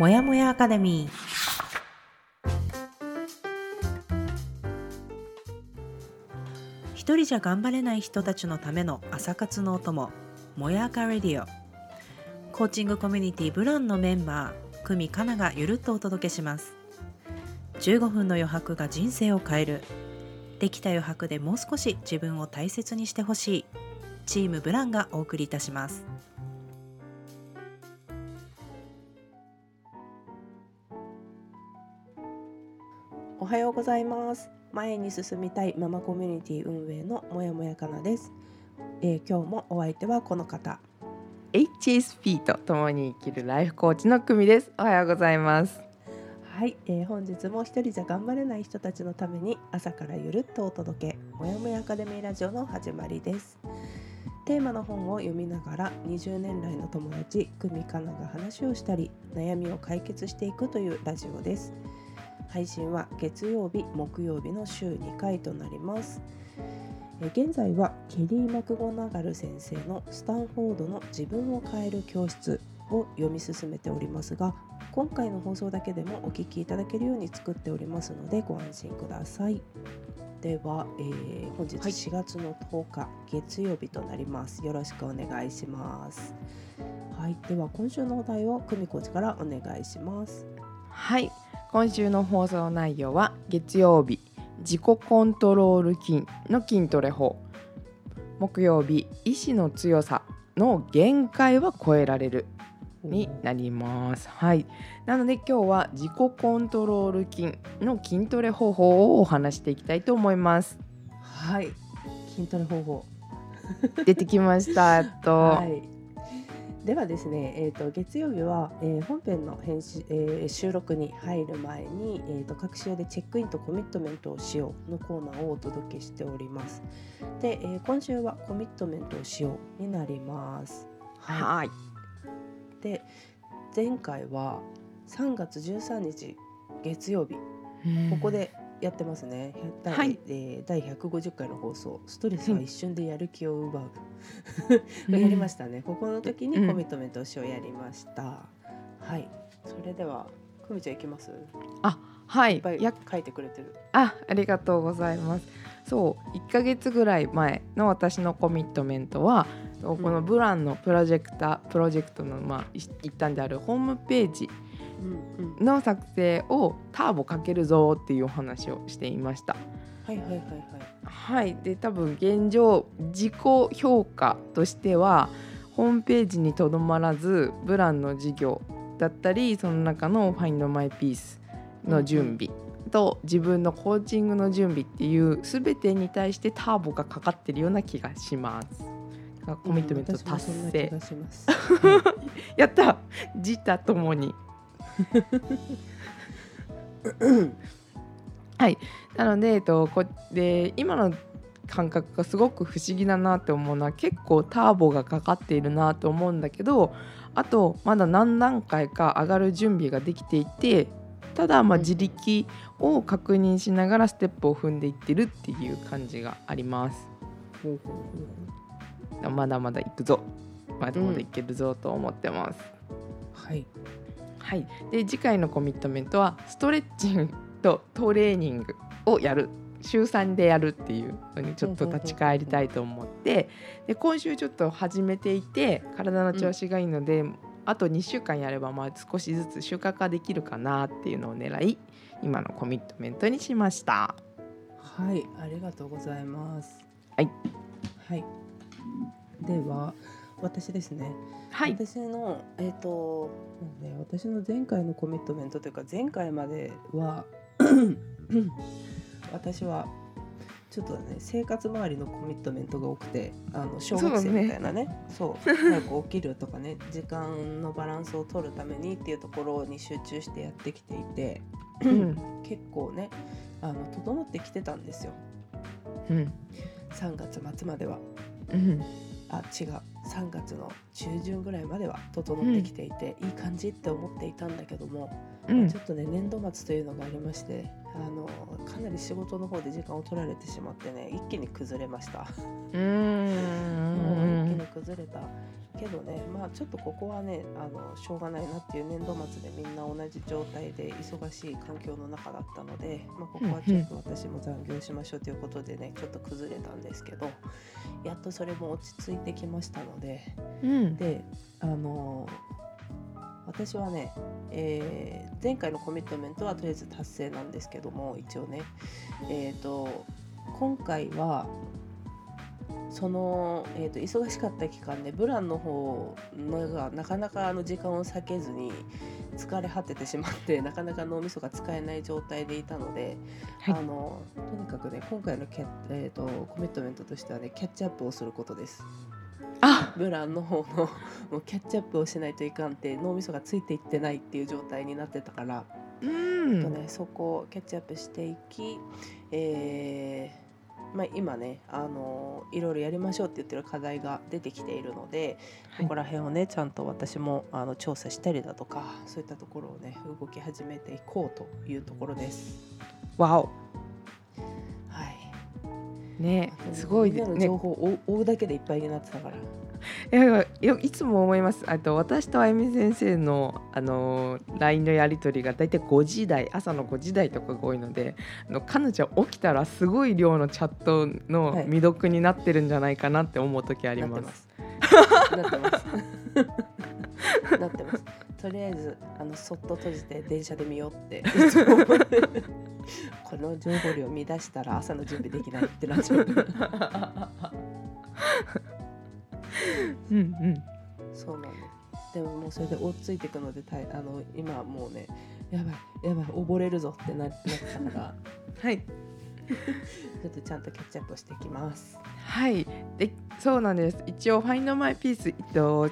もやもやアカデミー。一人じゃ頑張れない人たちのための朝活のお供、もやアカレディオ。コーチングコミュニティブランのメンバー久美かながゆるっとお届けします。15分の余白が人生を変える。できた余白でもう少し自分を大切にしてほしい。チームブランがお送りいたします。おはようございます。前に進みたいママコミュニティ運営のもやもやかなです。今日もお相手はこの方、 HSP と共に生きるライフコーチの久美です。おはようございます。はい、本日も一人じゃ頑張れない人たちのために朝からゆるっとお届け、もやもやアカデミーラジオの始まりです。テーマの本を読みながら20年来の友達久美かなが話をしたり悩みを解決していくというラジオです。配信は月曜日、木曜日の週2回となります。現在はケリー・マクゴナガル先生のスタンフォードの自分を変える教室を読み進めておりますが、今回の放送だけでもお聞きいただけるように作っておりますのでご安心ください。では、本日4月の10日、月曜日となります。よろしくお願いします。はい、では今週のお題を久美コーチからお願いします。はい、今週の放送内容は月曜日、自己コントロール筋の筋トレ法、木曜日、意志の強さの限界は超えられるになります。はい、なので今日は自己コントロール筋の筋トレ方法をお話していきたいと思います。はい、筋トレ方法出てきました。はい、ではですね、月曜日は、本編の収録に入る前に、各週でチェックインとコミットメントをしようのコーナーをお届けしております。で、今週はコミットメントをしようになります。はい。で、前回は3月13日月曜日、ここでやってますね。はい、第150回の放送、ストレスは一瞬でやる気を奪うやりましたね。ここの時にコミットメントをやりました。はい、それでは久美ちゃんいきます。はい、いっぱい書いてくれてる。ありがとうございます。そう、1ヶ月ぐらい前の私のコミットメントはこのブランのプロジェクトの一端であるホームページの作成をターボかけるぞっていうお話をしていました。はいはいはいはい。はい、で多分現状自己評価としてはホームページにとどまらずブランの事業だったりその中の Find My Peace の準備と自分のコーチングの準備っていう全てに対してターボがかかってるような気がします。コミットメント達成、やった、自他ともにはい。なので、今の感覚がすごく不思議だなって思うのは、結構ターボがかかっているなと思うんだけど、あとまだ何段階か上がる準備ができていて、ただ自力を確認しながらステップを踏んでいってるっていう感じがあります。まだまだ行くぞ、まだまだいけるぞと思ってます。はいはい、で次回のコミットメントはストレッチングとトレーニングをやる、週3でやるっていうのにちょっと立ち返りたいと思って、で今週ちょっと始めていて体の調子がいいので、あと2週間やれば少しずつ習慣化できるかなっていうのを狙い、今のコミットメントにしました。はい、ありがとうございます。はいはい。では私ですね。はい、私の前回のコミットメントというか、前回までは私はちょっとね、生活周りのコミットメントが多くて、小学生みたいなね、そう、早く起きるとかね、時間のバランスを取るためにっていうところに集中してやってきていて結構ね整ってきてたんですよ。3月末までは3月の中旬ぐらいまでは整ってきていて、いい感じって思っていたんだけども、ちょっとね、年度末というのがありまして、かなり仕事の方で時間を取られてしまってね、一気に崩れました。崩れたけどね、まあちょっとここはねしょうがないなっていう、年度末でみんな同じ状態で忙しい環境の中だったので、まあ、ここはちょっと私も残業しましょうということでね、ちょっと崩れたんですけど、やっとそれも落ち着いてきましたので、うん、で私はね、前回のコミットメントはとりあえず達成なんですけども、一応ね、今回はその、忙しかった期間でブランの方がなかなか時間を割けずに疲れ果ててしまって、なかなか脳みそが使えない状態でいたので、はい、とにかくね今回のコミットメントとしてはね、キャッチアップをすることです。ブランの方のもうキャッチアップをしないといかんって、脳みそがついていってないっていう状態になってたから、ね、そこをキャッチアップしていき、まあ、今ねいろいろやりましょうって言ってる課題が出てきているので、はい、ここら辺をねちゃんと私も調査したりだとか、そういったところをね動き始めていこうというところです。わお、ね、すごいね。みんなの情報を追うだけでいっぱいになってたから いつも思います。あと私とあゆみ先生の、LINE のやり取りがだいたい5時台朝の5時台とかが多いので、彼女は起きたらすごい量のチャットの未読になってるんじゃないかなって思う時あります。なってますなってます。とりあえずそっと閉じて電車で見ようってこの情報量を乱したら朝の準備できないってなっちゃううんうん、そうなんです。でももうそれで追いついていくので、今もうねやばい溺れるぞってなったからはい、ちょっとちゃんとキャッチアップしていきます。はい、でそうなんです。一応 Find My Peace、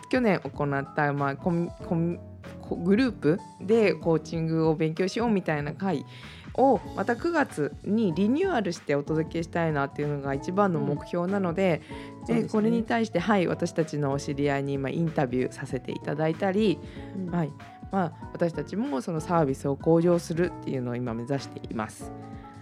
去年行った、まあ、グループでコーチングを勉強しようみたいな会をまた9月にリニューアルしてお届けしたいなっていうのが一番の目標なので、うん、でこれに対して、はい、私たちのお知り合いに今インタビューさせていただいたり、うん、はい、まあ、私たちもそのサービスを向上するっていうのを今目指しています。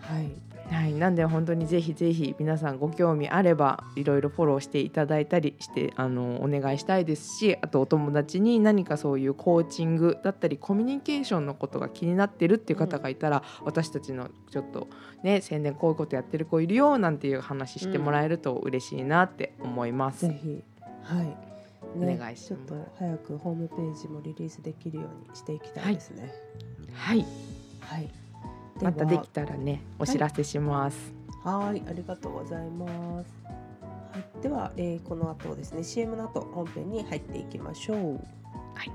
はいはい、なんで本当にぜひぜひ皆さんご興味あればいろいろフォローしていただいたりしてお願いしたいですし、あとお友達に何かそういうコーチングだったりコミュニケーションのことが気になってるっていう方がいたら、うん、私たちのちょっとね宣伝こういうことやってる子いるよなんていう話してもらえると嬉しいなって思います。ぜひ、はい、ね、お願いします。ちょっと早くホームページもリリースできるようにしていきたいですね。はいはい、はい、またできたらねお知らせします。はい、はい、ありがとうございます。はい、では、この後ですね CM の後本編に入っていきましょう。はい、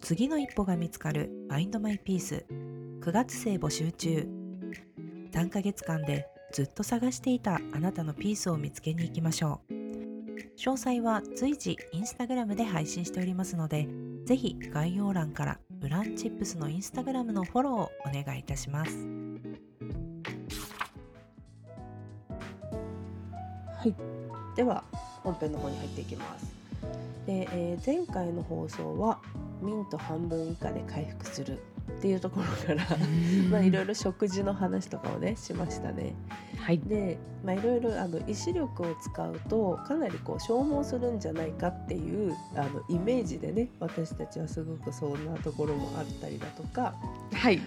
次の一歩が見つかる Find My Peace、 9月生募集中。3ヶ月間でずっと探していたあなたのピースを見つけに行きましょう。詳細は随時インスタグラムで配信しておりますので、ぜひ概要欄からブランチップスのインスタグラムのフォローをお願いいたします。はい、では本編の方に入っていきます。で、前回の放送はミント半分以下で回復するっていうところからまあいろいろ食事の話とかをねしましたね。はい、で、まあ、いろいろ意志力を使うとかなりこう消耗するんじゃないかっていうイメージでね、私たちはすごくそんなところもあったりだとか、はい、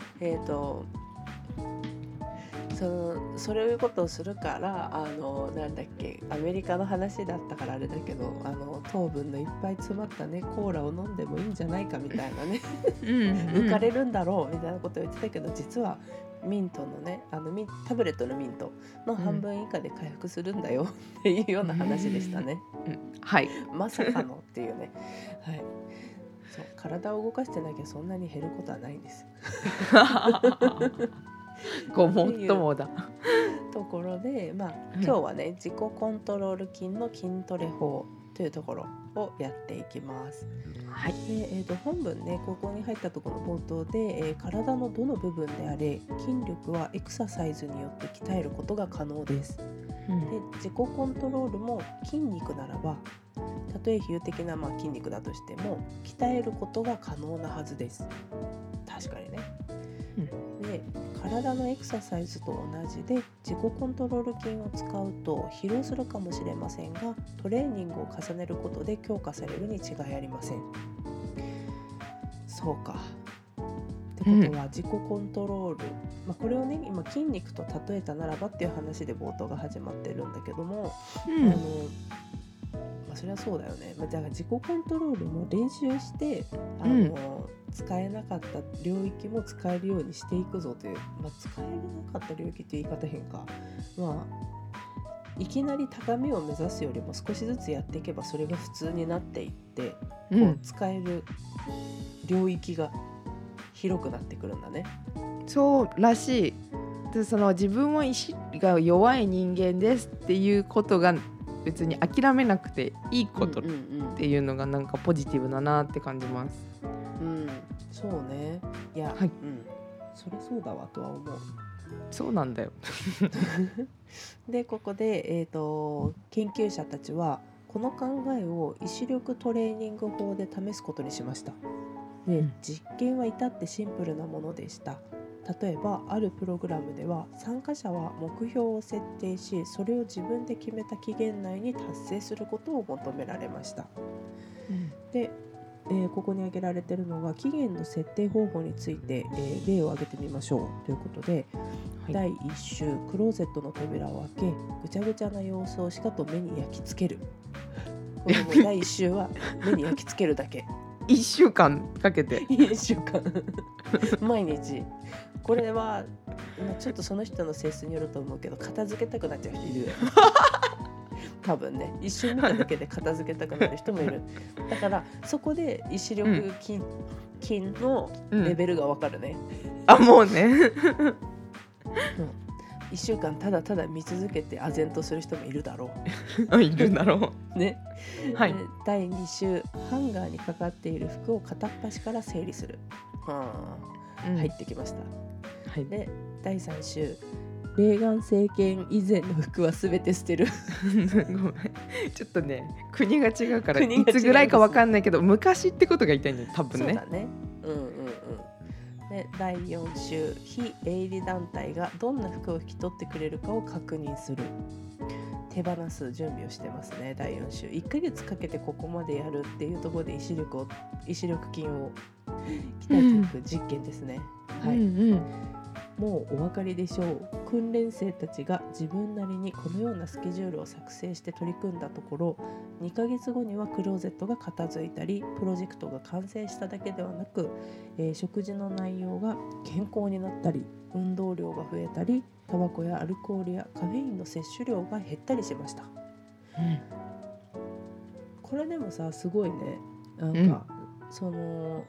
そういうことをするからなんだっけ、アメリカの話だったからあれだけど糖分のいっぱい詰まったねコーラを飲んでもいいんじゃないかみたいなね浮かれるんだろうみたいなことを言ってたけど、実はミントのねタブレットのミントの半分以下で回復するんだよっていうような話でしたね。はい、まさかのっていうね、はい、そう体を動かしてなきゃそんなに減ることはないんですごもっともだところで、まあ、今日はね、自己コントロール筋の筋トレ法というところをやっていきます。はい、で本文ね、ここに入ったところの冒頭で、体のどの部分であれ筋力はエクササイズによって鍛えることが可能です。で自己コントロールも筋肉ならば、たとえ比喩的な、まあ、筋肉だとしても鍛えることが可能なはずです。確かにね。で、体のエクササイズと同じで自己コントロール筋を使うと疲労するかもしれませんが、トレーニングを重ねることで強化されるに違いありません。そうかってことは自己コントロール、これをね今筋肉と例えたならばっていう話で冒頭が始まってるんだけども、それはそうだよね。だから自己コントロールも練習して使えなかった領域も使えるようにしていくぞという、使えなかった領域という言い方変か、いきなり高みを目指すよりも少しずつやっていけばそれが普通になっていって、使える領域が広くなってくるんだね。そうらしい。でその自分は意志が弱い人間ですっていうことが別に諦めなくていいことっていうのがなんかポジティブだなって感じます。そうね。いや、はい、それそうだわとは思う。そうなんだよ。でここで、研究者たちはこの考えを意志力トレーニング法で試すことにしました。で実験は至ってシンプルなものでした。例えばあるプログラムでは参加者は目標を設定し、それを自分で決めた期限内に達成することを求められました。で、ここに挙げられているのが期限の設定方法について、例を挙げてみましょうということで、第1週クローゼットの扉を開けぐちゃぐちゃな様子をしかと目に焼き付ける。これも第1週は目に焼き付けるだけ。1週間かけて1週間毎日。これはちょっとその人の性質によると思うけど、片付けたくなっちゃう人いる多分ね、一瞬見ただけで片付けたくなる人もいる。だからそこで意志力筋のレベルが分かるね、あもうね1週間ただただ見続けて唖然とする人もいるだろういるだろうね、はい、第2週ハンガーにかかっている服を片っ端から整理する、入ってきました、で第3週レーガン政権以前の服は全て捨てるごめんちょっとね国が違うからいつぐらいか分かんないけど昔ってことが言いたいんだよ多分ね。そうだね、で第4週非営利団体がどんな服を引き取ってくれるかを確認する。手放す準備をしてますね。第4週1ヶ月かけてここまでやるっていうところで意志力筋を鍛えていく実験ですね、もうお分かりでしょう。訓練生たちが自分なりにこのようなスケジュールを作成して取り組んだところ、2ヶ月後にはクローゼットが片付いたり、プロジェクトが完成しただけではなく、食事の内容が健康になったり、運動量が増えたり、タバコやアルコールやカフェインの摂取量が減ったりしました、これでもさすごいね、なんか、その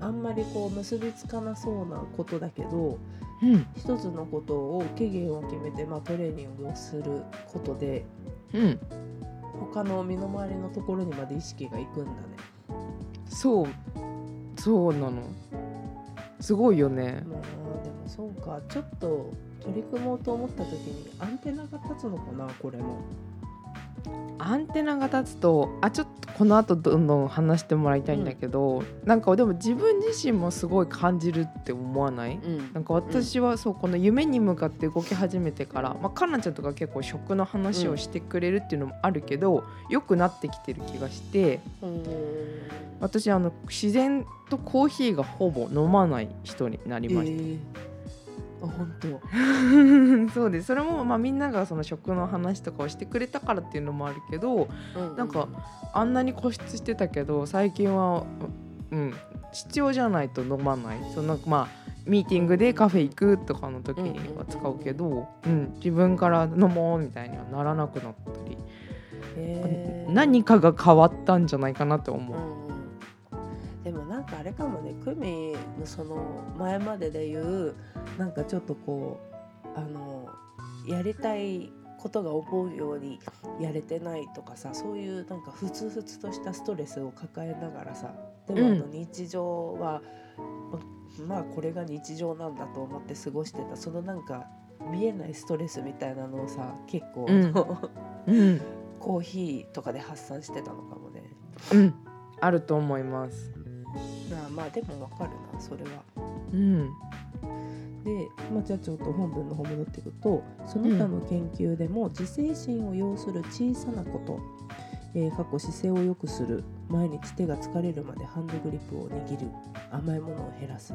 あんまりこう結びつかなそうなことだけど、一つのことを期限を決めて、トレーニングをすることで、他の身の回りのところにまで意識がいくんだね。そうなの。すごいよね。でもそうか、ちょっと取り組もうと思った時にアンテナが立つのかなこれも。アンテナが立つと、ちょっとこの後どんどん話してもらいたいんだけど、なんかでも自分自身もすごい感じるって思わない？なんか私はそう、この夢に向かって動き始めてから、かなちゃんとか結構食の話をしてくれるっていうのもあるけど、良くなってきてる気がして、私自然とコーヒーがほぼ飲まない人になりました。本当そうです。それもみんながその食の話とかをしてくれたからっていうのもあるけど、なんかあんなに固執してたけど最近は、必要じゃないと飲まない。そのミーティングでカフェ行くとかの時には使うけど、自分から飲もうみたいにはならなくなったり、何かが変わったんじゃないかなと思う。でもなんかあれかもね、クミのその前までで言うなんかちょっとこうやりたいことが思うようにやれてないとかさ、そういうなんかふつとしたストレスを抱えながらさ、でも日常は、これが日常なんだと思って過ごしてた、そのなんか見えないストレスみたいなのをさ結構、コーヒーとかで発散してたのかもね、あると思います。でも分かるなそれは。で、まあ、じゃあちょっと本文の方戻っていくと、その他の研究でも自制心を要する小さなこと、過去姿勢を良くする、毎日手が疲れるまでハンドグリップを握る、甘いものを減らす、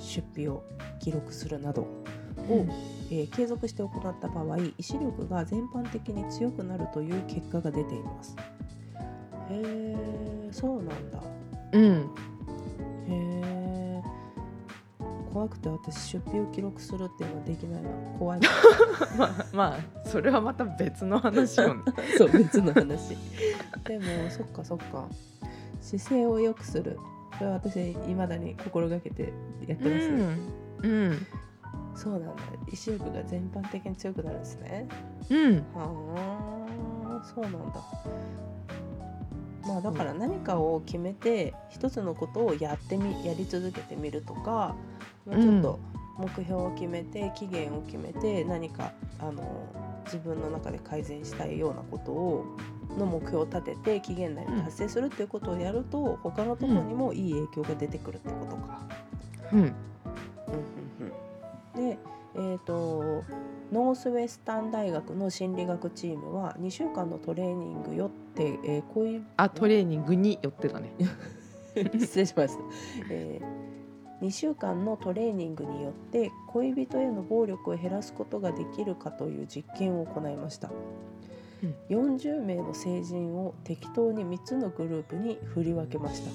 出費を記録するなどを、継続して行った場合、意志力が全般的に強くなるという結果が出ています。へー、そうなんだ。へー、怖くて私出費を記録するっていうのはできないな、怖いなまあそれはまた別の話よねそう、別の話でもそっかそっか、姿勢を良くする、これは私いまだに心がけてやってますね。そうなんだ、意志力が全般的に強くなるんですね。はあ、そうなんだ。まあ、だから何かを決めて一つのことをやり続けてみるとか、もうちょっと目標を決めて期限を決めて、何か自分の中で改善したいようなことをの目標を立てて期限内に達成するっていうことをやると、他のところにもいい影響が出てくるってことか。で、ノースウェスタン大学の心理学チームは2週間のトレーニングよって、こういうトレーニングによってだね失礼しました、2週間のトレーニングによって恋人への暴力を減らすことができるかという実験を行いました。40名の成人を適当に3つのグループに振り分けました。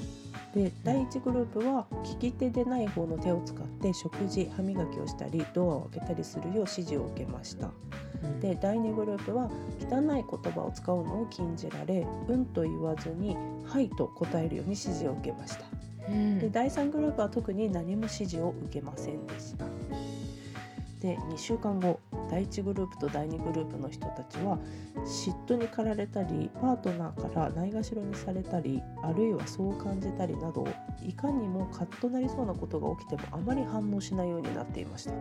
で、第1グループは利き手でない方の手を使って食事、歯磨きをしたりドアを開けたりするよう指示を受けました。で、第2グループは汚い言葉を使うのを禁じられ、うんと言わずにはいと答えるように指示を受けました。で、第3グループは特に何も指示を受けませんでした。で、2週間後、第1グループと第2グループの人たちは嫉妬に駆られたり、パートナーからないがしろにされたり、あるいはそう感じたりなど、いかにもカッとなりそうなことが起きてもあまり反応しないようになっていました。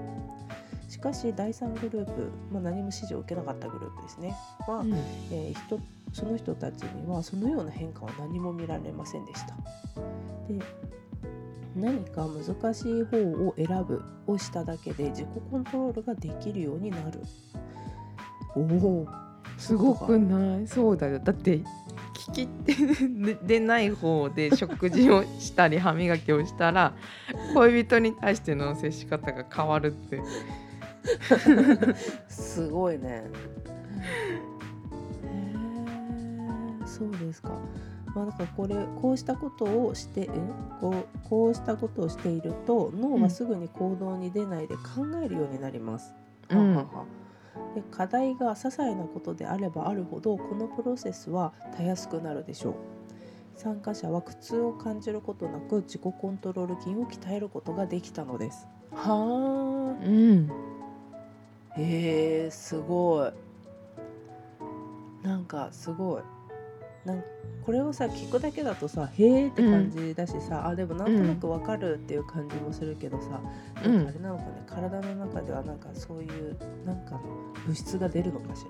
しかし第3グループ、何も指示を受けなかったグループですねは、その人たちにはそのような変化は何も見られませんでした。で、何か難しい方を選ぶをしただけで自己コントロールができるようになる。おお、すごくない？そうだよ。だって利き手でない方で食事をしたり歯磨きをしたら恋人に対しての接し方が変わるってすごいね。そうですか。だからこうしたことをしていると脳はすぐに行動に出ないで考えるようになります。で、課題が些細なことであればあるほどこのプロセスはたやすくなるでしょう。参加者は苦痛を感じることなく自己コントロール筋を鍛えることができたのです。すごい。これをさ聞くだけだとさへーって感じだしさ、でもなんとなくわかるっていう感じもするけどさ、あれなのかね、体の中ではそういう物質が出るのかし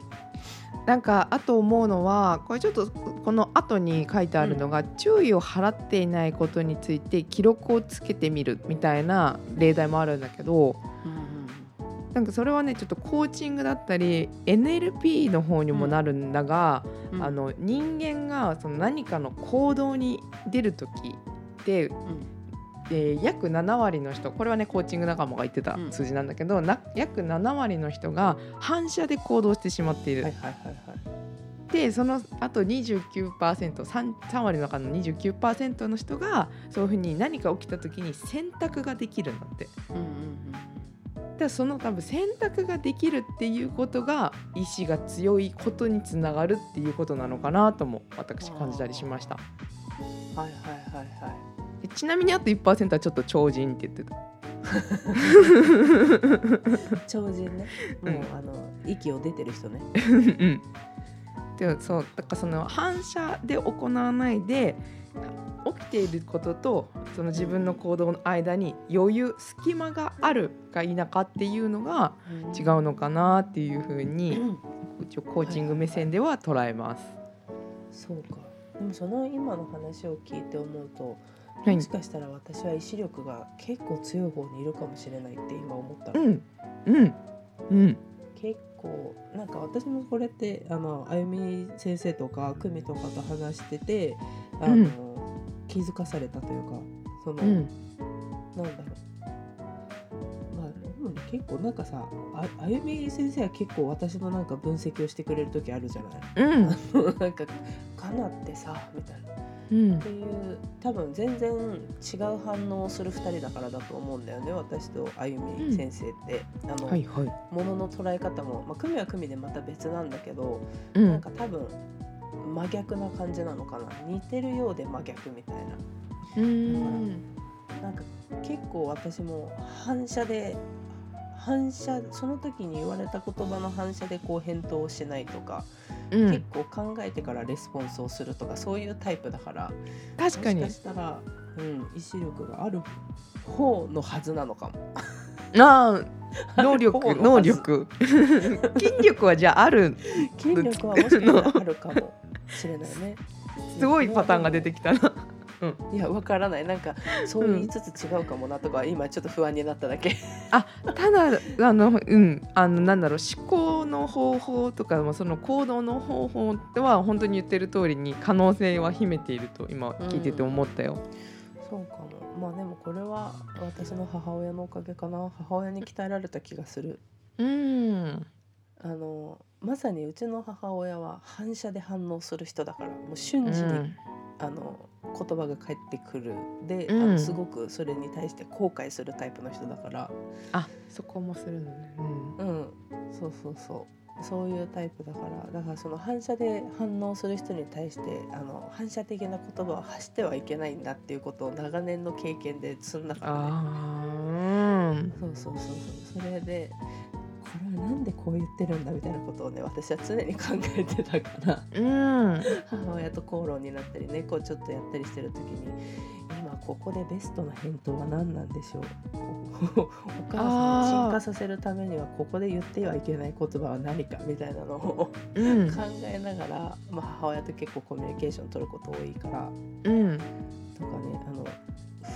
ら。あと思うのは、これちょっとこの後に書いてあるのが、注意を払っていないことについて記録をつけてみるみたいな例題もあるんだけど、それはねちょっとコーチングだったり NLP の方にもなるんだが、人間がその何かの行動に出る時って、約7割の人、これはねコーチング仲間が言ってた数字なんだけど、約7割の人が反射で行動してしまっている。で、そのあと 29%、3割の中の 29% の人がそういうふうに何か起きた時に選択ができるんだって。その多分選択ができるっていうことが意志が強いことにつながるっていうことなのかなとも私感じたりしました。ちなみにあと 1% はちょっと超人って言ってた超人ね、もう息を出てる人ねでもそう、だからその反射で行わないで起きていることとその自分の行動の間に余裕、隙間があるか否かっていうのが違うのかなっていうふうに、一応コーチング目線では捉えます。そうか、でもその今の話を聞いて思うと、もしかしたら私は意志力が結構強い方にいるかもしれないって今思ったの、うんうんうん、結構なんか私もこれってあゆみ先生とか久美とかと話しててうん、気づかされたというかその、うん、なんだろう、まあ、でも結構なんかさ あゆみ先生は結構私のなんか分析をしてくれる時あるじゃない、うん、なんかかなってさみたいなっていう多分全然違う反応をする2人だからだと思うんだよね、私とあゆみ先生って、うん、はいはい、物の捉え方も、まあ、組は組でまた別なんだけど、うん、なんか多分真逆な感じなのかな、似てるようで真逆みたいな、だからなんか結構私も反射その時に言われた言葉の反射でこう返答をしないとか、うん、結構考えてからレスポンスをするとかそういうタイプだから確かにもしかしたら、うん、意志力がある方のはずなのかも。ああ、能力筋力はじゃあある筋力はもしかしたらあるかもしれないね。すごいパターンが出てきたな。うん、いや分からない、なんかそう言いつつ違うかもなとか、うん、今ちょっと不安になっただけあ、ただうん、なんだろう、思考の方法とかその行動の方法では本当に言ってる通りに可能性は秘めていると今聞いてて思ったよ、うん、そうかも。まあでもこれは私の母親のおかげかな、母親に鍛えられた気がする。うん、まさにうちの母親は反射で反応する人だから、もう瞬時に、うん、言葉が返ってくるで、うん、すごくそれに対して後悔するタイプの人だから、あ、そこもするのね、うん、うん、そうそうそう、そういうタイプだから、だからその反射で反応する人に対して反射的な言葉を発してはいけないんだっていうことを長年の経験で積んだからね。あ、そうそうそうそう、それでこれはなんでこう言ってるんだみたいなことをね、私は常に考えてたから、うん、母親と口論になったりね、こうちょっとやったりしてる時に、今ここでベストな返答は何なんでしょうお母さんを進化させるためにはここで言ってはいけない言葉は何かみたいなのを、うん、考えながら、まあ、母親と結構コミュニケーション取ること多いから、うん、とかね、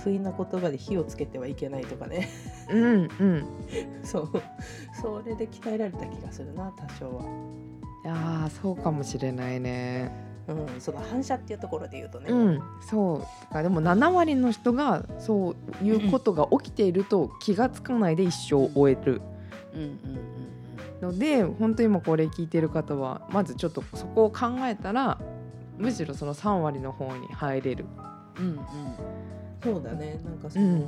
不意な言葉で火をつけてはいけないとかね、うんうん、それで鍛えられた気がするな、多少は。いや、そうかもしれないね、うん、その反射っていうところで言うとね、うん、そうでも7割の人がそういうことが起きていると気がつかないで一生を終える、うんうんうんうん、ので本当に今これ聞いてる方はまずちょっとそこを考えたら、むしろその3割の方に入れる。うんうん、そうだね、なんかその、うん、例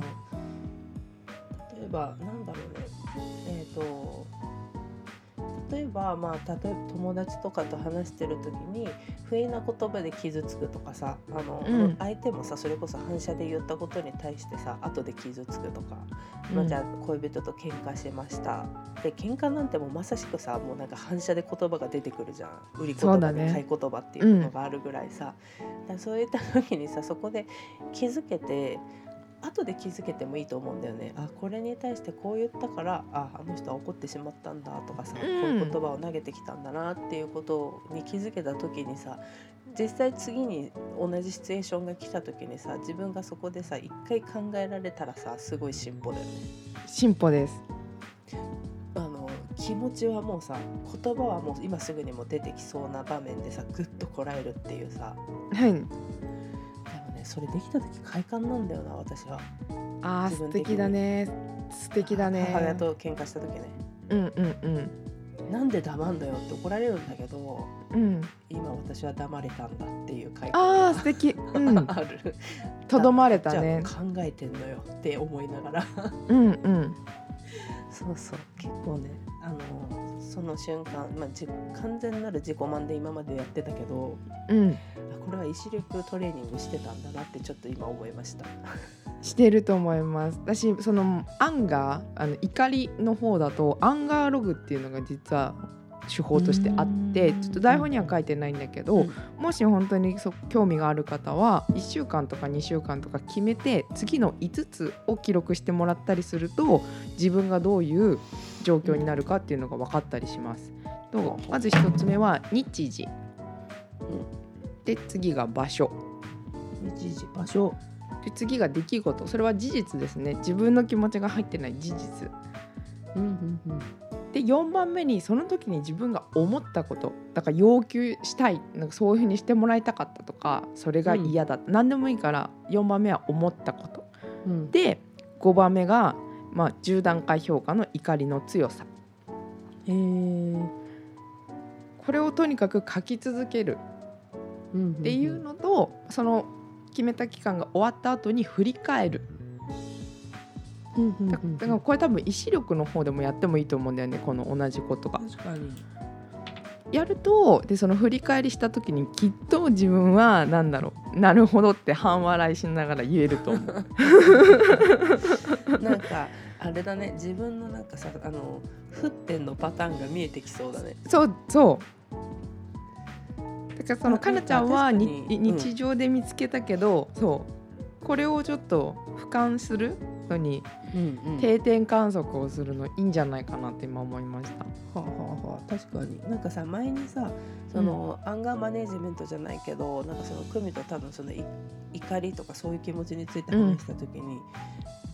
えばなんだろうね、例えばまあ友達とかと話してる時に不意な言葉で傷つくとかさ、うん、相手もさ、それこそ反射で言ったことに対してさ、後で傷つくとか、まあ、じゃあ恋人と喧嘩しました、うん、で喧嘩なんてもうまさしくさ、もうなんか反射で言葉が出てくるじゃん、売り言葉で買い言葉っていうのがあるぐらいさ、だからそういった時にさ、そこで気づけて、後で気づけてもいいと思うんだよね。あ、これに対してこう言ったから、あ、あの人は怒ってしまったんだとかさ、こういう言葉を投げてきたんだなっていうことに気づけた時にさ、実際次に同じシチュエーションが来た時にさ、自分がそこでさ、一回考えられたらさ、すごい進歩だよね。進歩です。気持ちはもうさ、言葉はもう今すぐにも出てきそうな場面でさ、グッとこらえるっていうさ、はい、それできた時快感なんだよな、私は。あ、素敵だね、素敵だね。母親と喧嘩した時ね、うんうんうん、なんで黙んだよって怒られるんだけど、うん、今私は黙れたんだっていう快感が素敵、うん、ある。とどまれたね、じゃあ考えてんのよって思いながらうん、うん、そうそう、結構ね、その瞬間、まあ、完全なる自己満で今までやってたけど、うん、これは意志力トレーニングしてたんだなってちょっと今思いましたしてると思います。私そのアンガー、怒りの方だとアンガーログっていうのが実は手法としてあって、ちょっと台本には書いてないんだけど、うん、もし本当に興味がある方は1週間とか2週間とか決めて、次の5つを記録してもらったりすると、自分がどういう状況になるかっていうのが分かったりします。まず1つ目は日時、で次が場所、日時、場所で次が出来事、それは事実ですね、自分の気持ちが入ってない事実、うんうんうん、で4番目にその時に自分が思ったこと、だから要求したい、なんかそういう風にしてもらいたかったとか、それが嫌だ、うん、何でもいいから4番目は思ったこと、うん、で5番目が、まあ、10段階評価の怒りの強さ、これをとにかく書き続けるっていうのと、うんうんうん、その決めた期間が終わった後に振り返る、うんうんうんうん、だからこれ多分意志力の方でもやってもいいと思うんだよね、この同じことが。確かにやると、でその振り返りした時にきっと自分はなんだろう、なるほどって半笑いしながら言えると思うなんかあれだね、自分のなんかさ、あの沸点のパターンが見えてきそうだね。そうそう、だからそのかなちゃんは日常で見つけたけど、うん、そうこれをちょっと俯瞰するのに、うんうん、定点観測をするのいいんじゃないかなって今思いました。はあはあ、確かになんかさ、前にさその、うん、アンガーマネジメントじゃないけど、なんかそのクミと多分その怒りとかそういう気持ちについて話した時に、うん、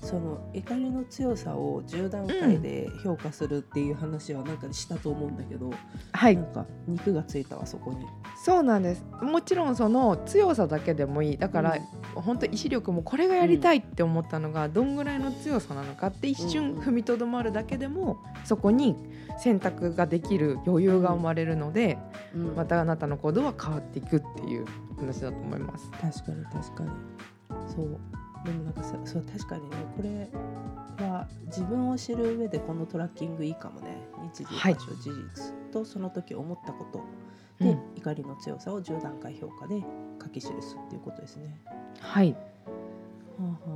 その怒りの強さを10段階で評価するっていう話はなんかしたと思うんだけど、うん、はい、なんか肉がついたわそこに。そうなんです。もちろんその強さだけでもいい、だから、うん、本当意志力もこれがやりたいって思ったのがどんぐらいの強さなのかって一瞬踏みとどまるだけでも、うん、そこに選択ができる余裕が生まれるので、うん、またあなたの行動は変わっていくっていう話だと思います。確かに確かに、そうでもなんかさ、そう確かにね、これは自分を知る上でこのトラッキングいいかもね。日時、場所、事実とその時思ったことで、うん、怒りの強さを10段階評価で書き記すっていうことですね。はい、はあはあ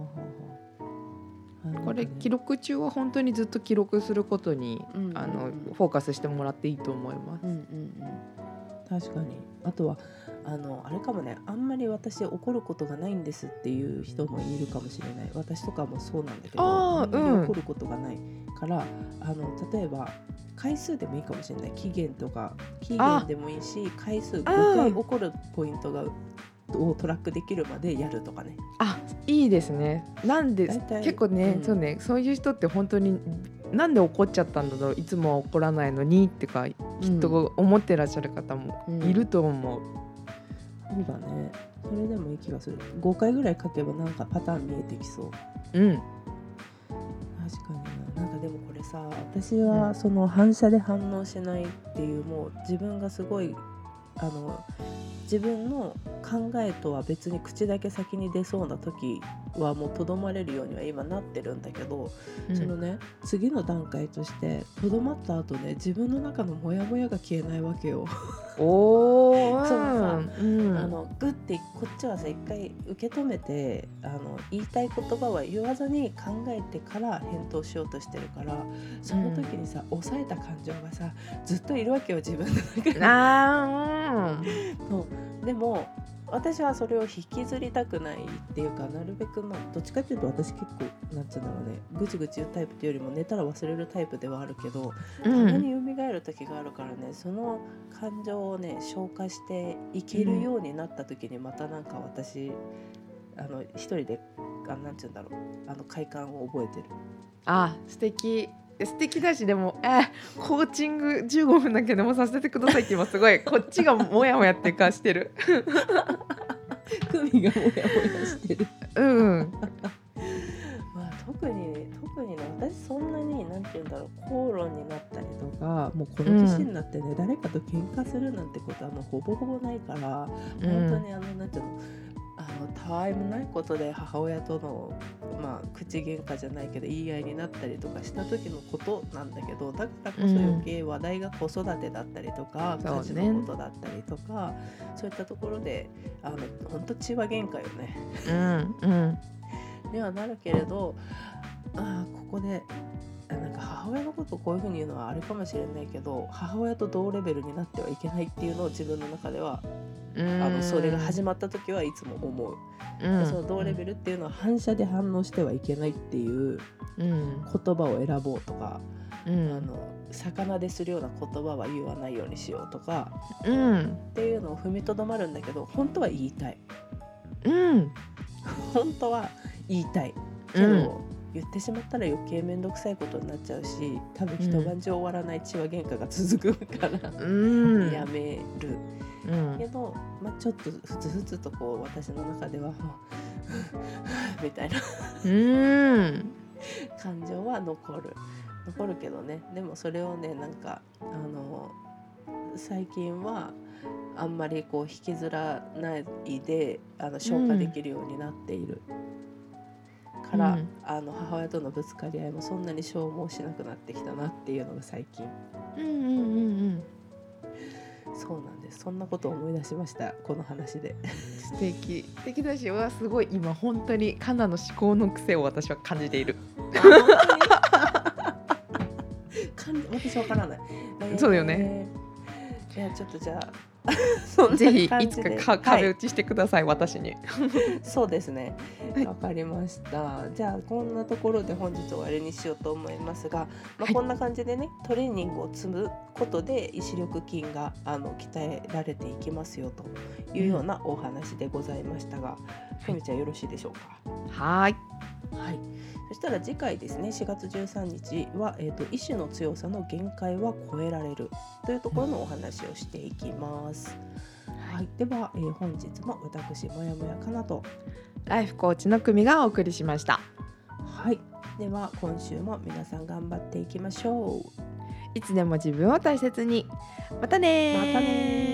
はあ、ね、これ記録中は本当にずっと記録することに、うんうんうん、あのフォーカスしてもらっていいと思います。うんうんうん、確かに。あとはあれかもね、あんまり私怒ることがないんですっていう人もいるかもしれない。私とかもそうなんだけど、あんまり怒ることがないから、うん、例えば回数でもいいかもしれない。期限でもいいし、回数5回怒るポイントをトラックできるまでやるとかね。あ、いいですね。なんで結構 うん、そうね、そういう人って本当になんで怒っちゃったんだろう、いつもは怒らないのにってか、きっと思ってらっしゃる方もいると思う。うんうん、そうだね、それでもいい気がする。5回ぐらい書けばなんかパターン見えてきそう。うん、確かにな。なんかでもこれさ、私はその反射で反応しないっていう、もう自分がすごい自分の考えとは別に口だけ先に出そうな時はもうとどまれるようには今なってるんだけど、うん、そのね、次の段階としてとどまった後ね、自分の中のモヤモヤが消えないわけよ。おー、そうさ、うん、グッてこっちはさ、一回受け止めて言いたい言葉は言わずに考えてから返答しようとしてるから、その時にさ、うん、抑えた感情がさずっといるわけよ、自分の中に。あー、うんそうでも私はそれを引きずりたくないっていうか、なるべく、まあ、どっちかっていうと私結構なんつうんだろうね、ぐちぐち言うタイプというよりも寝たら忘れるタイプではあるけど、たまに蘇る時があるからね、その感情をね消化していけるようになった時にまたなんか私、一人でなんつうんだろう、快感を覚えてる。あ、素敵だし、でもコーチング15分だけでもさせてくださいって今すごいこっちがモヤモヤってかしてるクミがモヤモヤしてるうんまあ特にね、私そんなになんて言うんだろう、口論になったりとか、もうこの年になってね、うん、誰かと喧嘩するなんてことはもうほぼほぼないから、本当になんていうの、たわいもないことで母親との、まあ、口喧嘩じゃないけど言い合いになったりとかした時のことなんだけど、だからこそ余計話題が子育てだったりとか、家事のことだったりとか、そういったところでほんと血は喧嘩よねうん、うん、ではなるけれど、ここでなんか母親のことをこういうふうに言うのはあれかもしれないけど、母親と同レベルになってはいけないっていうのを自分の中ではそれが始まった時はいつも思う。うん、その同レベルっていうのは反射で反応してはいけないっていう言葉を選ぼうとか、魚でするような言葉は言わないようにしようとか、っていうのを踏みとどまるんだけど、本当は言いたい、本当は言いたいけど、言ってしまったら余計めんどくさいことになっちゃうし、多分一晩中終わらない痴話喧嘩が続くから、やめる、けど、まあ、ちょっとふつふつとこう私の中ではみたいな感情は残るけどね。でもそれをね、なんか最近はあんまりこう引きずらないで消化できるようになっているから、母親とのぶつかり合いもそんなに消耗しなくなってきたなっていうのが最近。そうなんです。そんなことを思い出しました、この話で。素敵だし、わ、すごい今本当にカナの思考の癖を私は感じている。私わからない、そうだよね。いや、ちょっとじゃあぜひいつか壁打ちしてください、私に。そうですね、わかりました。じゃあこんなところで本日終わりにしようと思いますが、こんな感じでね、トレーニングを積むことで意志力筋が鍛えられていきますよというようなお話でございましたが、ふみちゃんよろしいでしょうか。はい、そしたら次回ですね、4月13日は、意志の強さの限界は超えられるというところのお話をしていきます、では、本日も私もやもやかなとライフコーチの組がお送りしました。では今週も皆さん頑張っていきましょう。いつでも自分を大切に。またね。